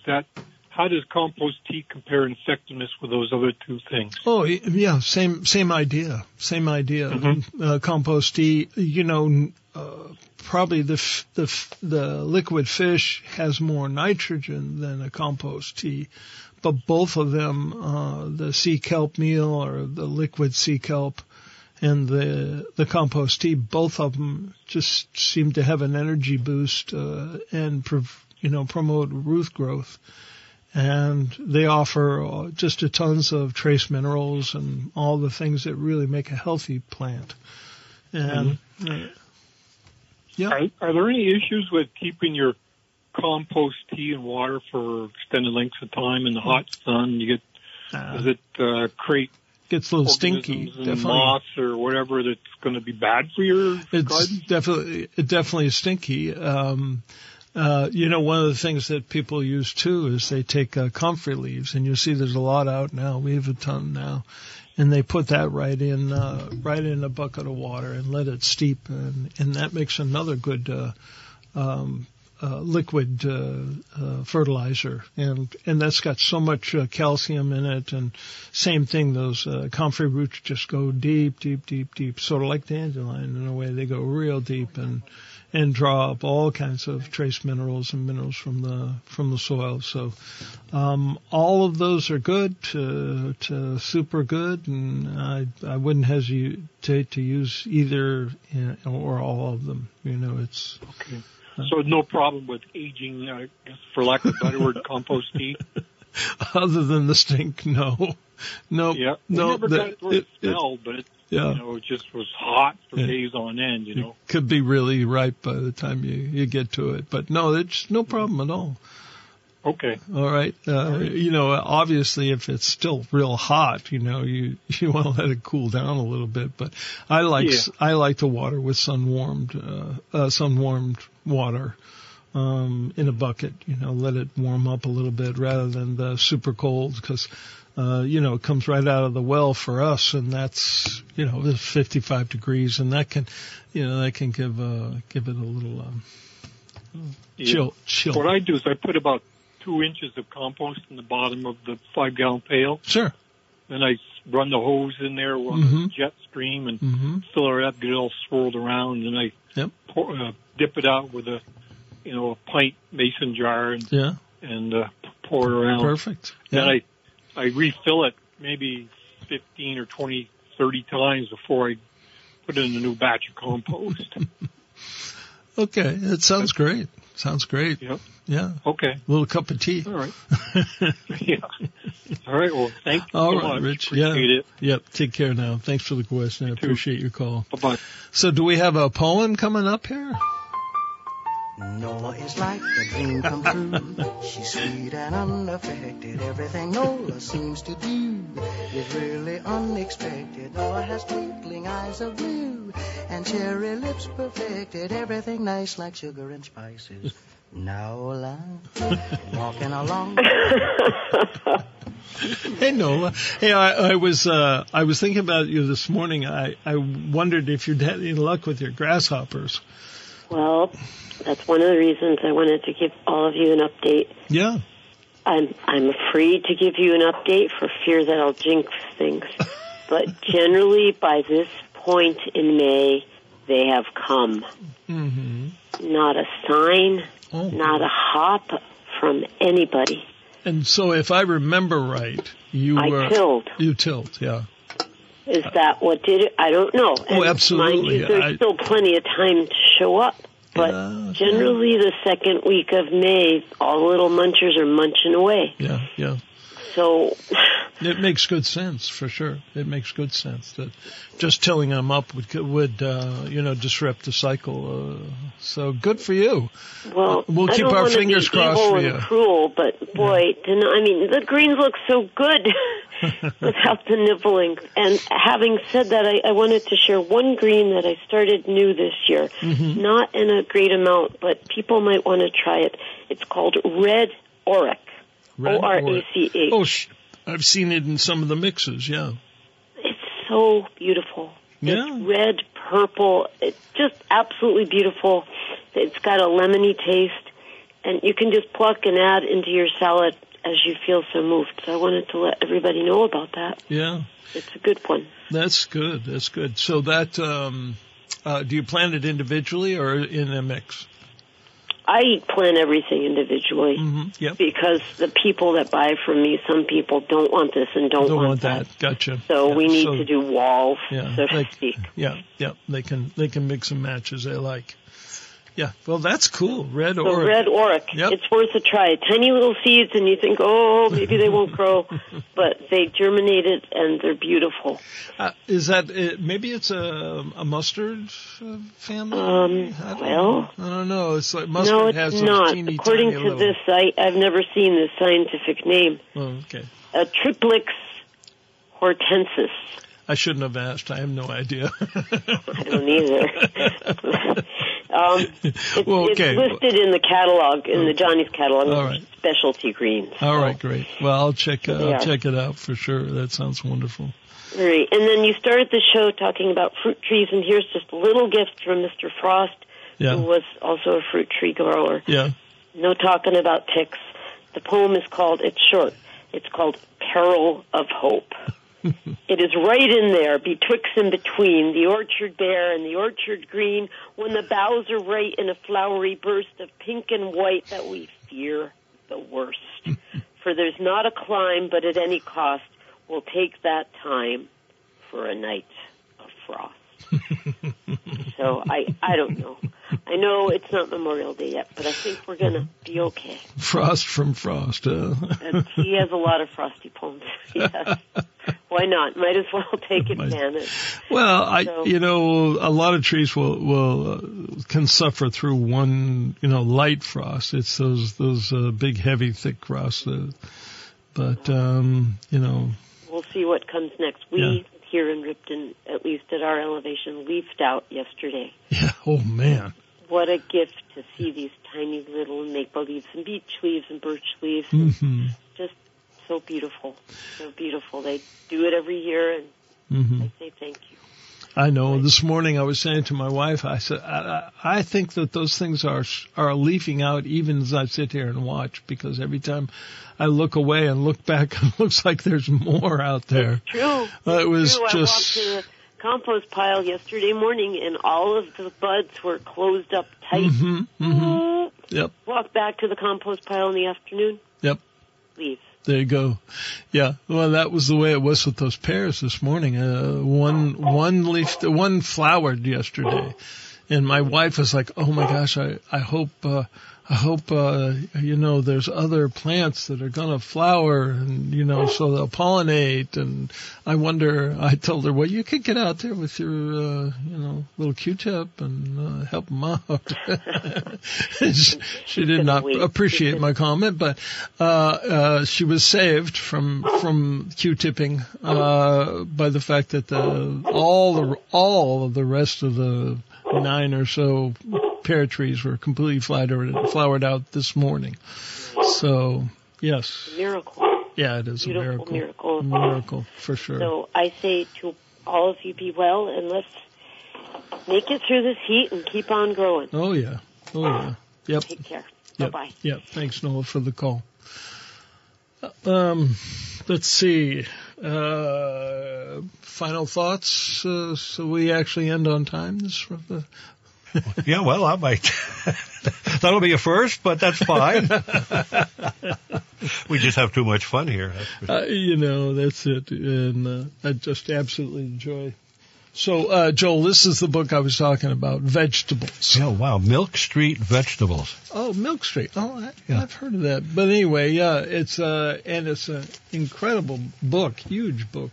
How does compost tea compare effectiveness with those other 2 things? Oh, yeah, same idea. Same idea. Mm-hmm. Compost tea, probably the liquid fish has more nitrogen than a compost tea, but both of them, the sea kelp meal or the liquid sea kelp and the compost tea, both of them just seem to have an energy boost and promote root growth. And they offer just tons of trace minerals and all the things that really make a healthy plant. And yeah. Are there any issues with keeping your compost tea and water for extended lengths of time in the hot sun? You get gets a little stinky, definitely. Moss or whatever that's going to be bad for your garden? Definitely stinky. One of the things that people use too is they take comfrey leaves, and you see there's a lot out now. We have a ton now, and they put that right in a bucket of water and let it steep, and that makes another good liquid fertilizer, and that's got so much calcium in it. And same thing, those comfrey roots just go deep, sort of like dandelion in a way. They go real deep and draw up all kinds of trace minerals and minerals from the soil. So all of those are good to super good, and I wouldn't hesitate to use either or all of them. It's okay. So no problem with aging, I guess, for lack of a better word, compost tea. Other than the stink, no. No, yeah. We never got it smelled, but it, it just was hot for days on end, It could be really ripe by the time you get to it. But no, it's no problem at all. Okay. All right. Obviously, if it's still real hot, you want to let it cool down a little bit. But I like to water with sun warmed water in a bucket. Let it warm up a little bit rather than the super cold, because it comes right out of the well for us, and that's 55 degrees, and that can give it a little. Chill. What I do is I put about 2 inches of compost in the bottom of the 5-gallon pail. Sure. Then I run the hose in there on a jet stream and fill it up, get it all swirled around, and I dip it out with a pint mason jar and pour it around. Perfect. Yeah. Then I refill it maybe 15 or 20, 30 times before I put in a new batch of compost. Okay. It sounds great. Sounds great. Yep. Yeah. Okay. A little cup of tea. All right. Yeah. All right. Well, thank you so much. All right, Rich. Appreciate it. Yep. Take care now. Thanks for the question. I appreciate your call. Bye-bye. So do we have a poem coming up here? Nola is like a dream come true. She's sweet and unaffected. Everything Nola seems to do is really unexpected. Nola has twinkling eyes of blue and cherry lips perfected. Everything nice like sugar and spices. Nola, walking along. Hey Nola, hey, I was thinking about you this morning. I wondered if you'd had any luck with your grasshoppers. Well, that's one of the reasons I wanted to give all of you an update. Yeah, I'm afraid to give you an update for fear that I'll jinx things. But generally, by this point in May, they have come. Mm-hmm. Not a sign, not a hop from anybody. And so if I remember right, I tilled. You tilled, yeah. Is that what did it? I don't know. And absolutely. Mind you, there's still plenty of time to show up. But generally the second week of May, all the little munchers are munching away. Yeah, yeah. So it makes good sense, for sure. It makes good sense that just tilling them up would disrupt the cycle. So good for you. Well, we'll keep our fingers crossed for you. I don't want to be evil and cruel, but boy, the greens look so good without the nibbling. And having said that, I wanted to share one green that I started new this year. Mm-hmm. Not in a great amount, but people might want to try it. It's called Red Orach. O-R-A-C-H. Oh, I've seen it in some of the mixes, yeah. It's so beautiful. Yeah. It's red, purple. It's just absolutely beautiful. It's got a lemony taste. And you can just pluck and add into your salad as you feel so moved. So I wanted to let everybody know about that. Yeah. It's a good one. That's good. That's good. So that, do you plant it individually or in a mix? I plant everything individually, mm-hmm. Yep. Because the people that buy from me, some people don't want this and don't want that. Gotcha. So we need to do walls, so to speak. Yeah, yeah. They can mix and match as they like. Yeah. Well, that's cool. Red Orach. Red Orach. Yep. It's worth a try. Tiny little seeds, and you think, maybe they won't grow, but they germinated and they're beautiful. Is that it? Maybe it's a mustard family? I don't know. It's like mustard has those teeny, according tiny little. No, it's not. According to this, I've never seen this scientific name. Oh, okay. Atriplex hortensis. I shouldn't have asked. I have no idea. I don't either. It's listed in the catalog, in the Johnny's catalog, specialty greens. All right, great. Well, I'll check it out for sure. That sounds wonderful. All right. And then you started the show talking about fruit trees, and here's just a little gift from Mr. Frost, who was also a fruit tree grower. Yeah. No talking about ticks. The poem is called, it's short, it's called Peril of Hope. It is right in there, betwixt and between, the orchard bare and the orchard green, when the boughs are right in a flowery burst of pink and white that we fear the worst. For there's not a climb, but at any cost, we'll take that time for a night of frost. So I don't know. I know it's not Memorial Day yet, but I think we're going to be okay. Frost from Frost. And he has a lot of frosty poems. Yes. Why not? Might as well take advantage. Well, a lot of trees can suffer through one, light frost. It's those big, heavy, thick frosts. We'll see what comes next. Here in Ripton, at least at our elevation, leafed out yesterday. Yeah. Oh, man. What a gift to see these tiny little make-believes and beech leaves and birch leaves. Mm-hmm. Just so beautiful. So beautiful. They do it every year, and I say thank you. I know. Right. This morning I was saying to my wife, I said, I think that those things are leafing out even as I sit here and watch, because every time I look away and look back, it looks like there's more out there. It's true. I walked to the compost pile yesterday morning, and all of the buds were closed up tight. Mm-hmm. Yep. Walked back to the compost pile in the afternoon. Yep. leaves. There you go. Yeah. Well, that was the way it was with those pears this morning. One flowered yesterday. And my wife was like, oh my gosh, I hope there's other plants that are going to flower and, so they'll pollinate. And I told her, well, you could get out there with your, little Q-tip and help them out. She did not appreciate my comment, but she was saved from Q-tipping by the fact that all of the rest of the 9 or so pear trees were completely flowered out this morning. So, yes. Miracle. Yeah, it is a miracle. A miracle, for sure. So I say to all of you, be well, and let's make it through this heat and keep on growing. Oh, yeah. Oh, yeah. Yep. Take care. Yep. Bye-bye. Yeah. Thanks, Noah, for the call. Let's see. Final thoughts? So we actually end on time? Yeah, well, I might. That'll be a first, but that's fine. We just have too much fun here. That's it. And I just absolutely enjoy. So, Joel, this is the book I was talking about, Vegetables. Oh, wow. Milk Street Vegetables. Oh, Milk Street. Oh, I've heard of that. But anyway, yeah, it's an incredible book, huge book.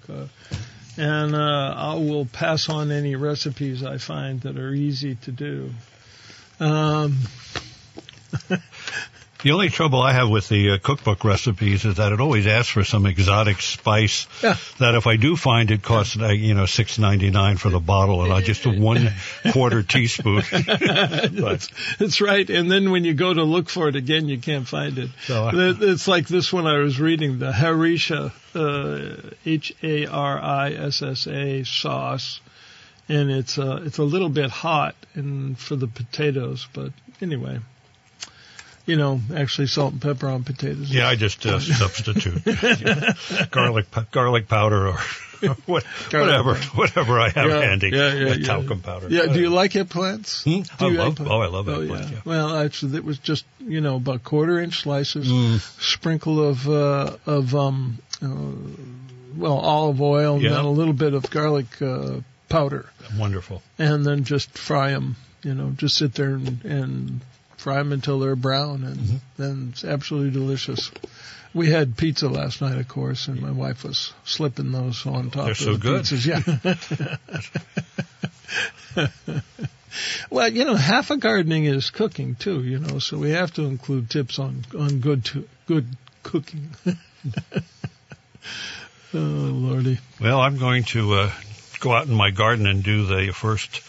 And I will pass on any recipes I find that are easy to do. The only trouble I have with the cookbook recipes is that it always asks for some exotic spice that if I do find it costs, $6.99 for the bottle, and I just do 1/4 teaspoon. That's right. And then when you go to look for it again, you can't find it. So it's like this one I was reading, the harissa, harissa sauce. And it's a little bit hot for the potatoes, but anyway. Actually salt and pepper on potatoes. Yeah, I just substitute garlic powder or whatever I have handy. Yeah, talcum powder. Yeah, do you like eggplants? I love eggplants. Yeah. Well, actually, it was just, about 1/4-inch slices, sprinkle of olive oil, and then a little bit of garlic powder. Wonderful. And then just fry them, just sit there and fry them until they're brown, and then it's absolutely delicious. We had pizza last night, of course, and my wife was slipping those on top of the pizzas. Yeah. Well, half of gardening is cooking too, so we have to include tips on good cooking. Oh, Lordy. Well, I'm going to go out in my garden and do the first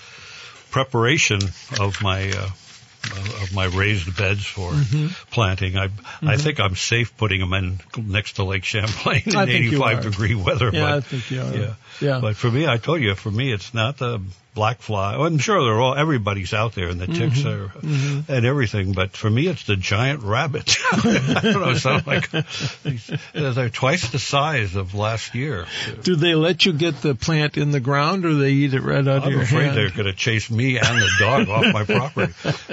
preparation of my of my raised beds for planting. I think I'm safe putting them in next to Lake Champlain in 85-degree weather. Yeah, I think you are. Yeah. But for me, I told you, it's not the black fly. Well, I'm sure everybody's out there, and the ticks are and everything. But for me, it's the giant rabbit. I don't know. It sounds like they're twice the size of last year. Do they let you get the plant in the ground, or they eat it right out of your hand? I'm afraid they're going to chase me and the dog off my property.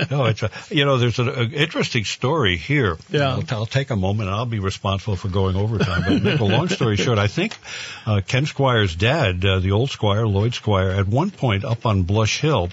No, it's there's an interesting story here. Yeah. I'll take a moment, and I'll be responsible for going overtime. But to make a long story short, I think Ken Squire's dad, the old Squire, Lloyd Squire, at one point up on Blush Hill,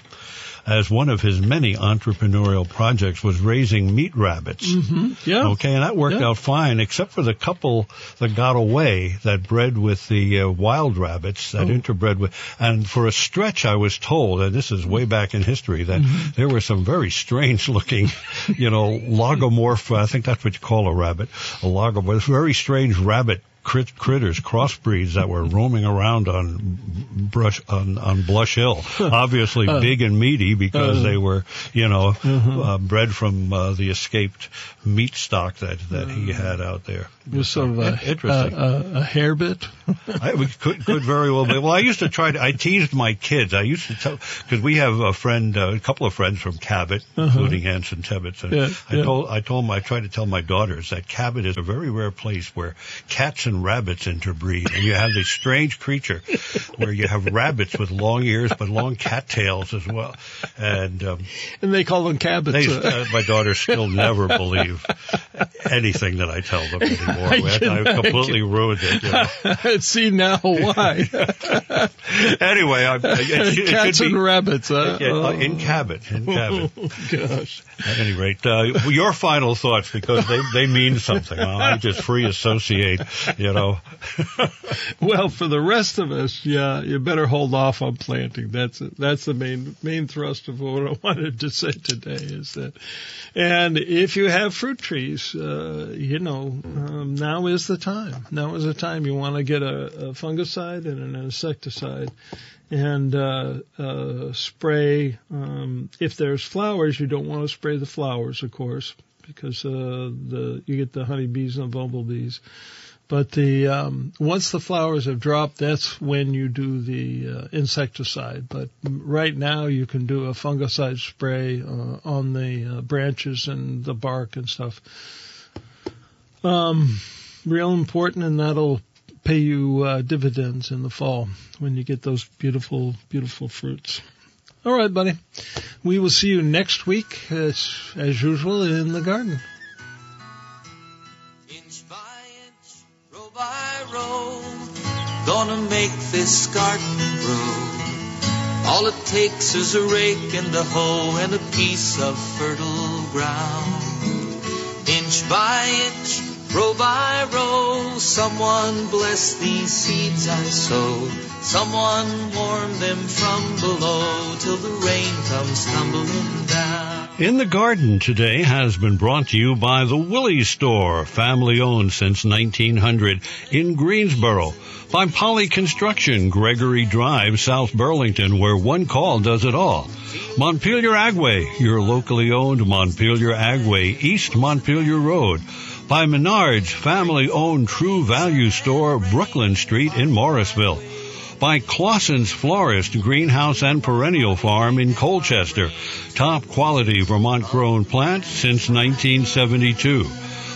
as one of his many entrepreneurial projects, was raising meat rabbits. And that worked out fine, except for the couple that got away, that bred with the wild rabbits, that interbred with. And for a stretch, I was told, and this is way back in history, that there were some very strange-looking, lagomorph, I think that's what you call a rabbit, a lagomorph, very strange rabbit critters, crossbreeds that were roaming around on Blush Hill, obviously big and meaty because they were, bred from the escaped meat stock that he had out there. It was sort of interesting. A hairbit? Could very well be. Well, I used to I teased my kids. I used to tell, because we have a couple of friends from Cabot, including Anson Tebbets. And I tried to tell my daughters that Cabot is a very rare place where cats and rabbits interbreed, and you have this strange creature where you have rabbits with long ears but long cattails as well, and they call them Cabots. My daughters still never believe anything that I tell them anymore. I completely ruined it. You know? See now why. Anyway, cats and rabbits. In Cabot. In Cabot. Oh, gosh. At any rate, your final thoughts, because they mean something. Well, I just associate, you know. Well, for the rest of us, yeah, you better hold off on planting. That's the main thrust of what I wanted to say today is that. And if you have fruit trees, now is the time. Now is the time you want to get a fungicide and an insecticide and spray. If there's flowers, you don't want to spray the flowers, of course, because you get the honeybees and the bumblebees. But once the flowers have dropped, that's when you do the insecticide. But right now you can do a fungicide spray on the branches and the bark and stuff. Real important, and that'll pay you dividends in the fall when you get those beautiful, beautiful fruits. All right, buddy. We will see you next week, as usual, in the garden. Inch by inch, row by row, gonna make this garden grow. All it takes is a rake and a hoe and a piece of fertile ground. Inch by inch, row by row, someone bless these seeds I sow. Someone warm them from below till the rain comes tumbling down. In the Garden today has been brought to you by The Willey's Store, family-owned since 1900 in Greensboro. By Poly Construction, Gregory Drive, South Burlington, where one call does it all. Montpelier Agway, your locally owned Montpelier Agway, East Montpelier Road. By Menard's, family-owned True Value Store, Brooklyn Street in Morrisville. By Claussen's Florist Greenhouse and Perennial Farm in Colchester. Top quality Vermont-grown plants since 1972.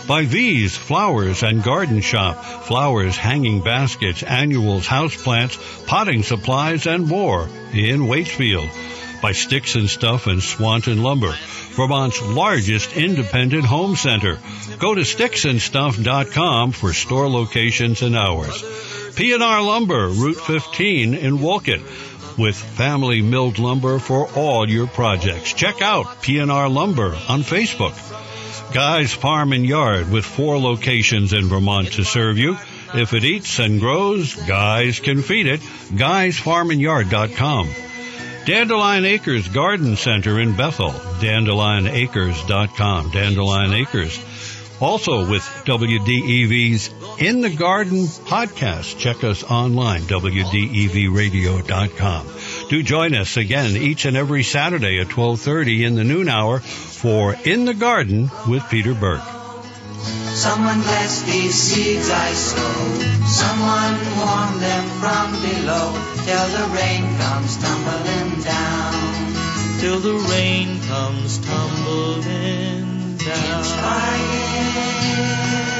By V's Flowers and Garden Shop. Flowers, hanging baskets, annuals, houseplants, potting supplies, and more in Waitsfield. By Sticks and Stuff and Swanton Lumber, Vermont's largest independent home center. Go to sticksandstuff.com for store locations and hours. P&R Lumber, Route 15 in Wolcott, with family milled lumber for all your projects. Check out P&R Lumber on Facebook. Guy's Farm and Yard, with 4 locations in Vermont to serve you. If it eats and grows, Guy's can feed it. Guy'sFarmandYard.com. Dandelion Acres Garden Center in Bethel, DandelionAcres.com, Dandelion Acres. Also with WDEV's In the Garden podcast. Check us online, WDEVradio.com. Do join us again each and every Saturday at 12:30 in the noon hour for In the Garden with Peter Burke. Someone bless these seeds I sow. Someone warm them from below. Till the rain comes tumbling down. Till the rain comes tumbling down. Inch by inch.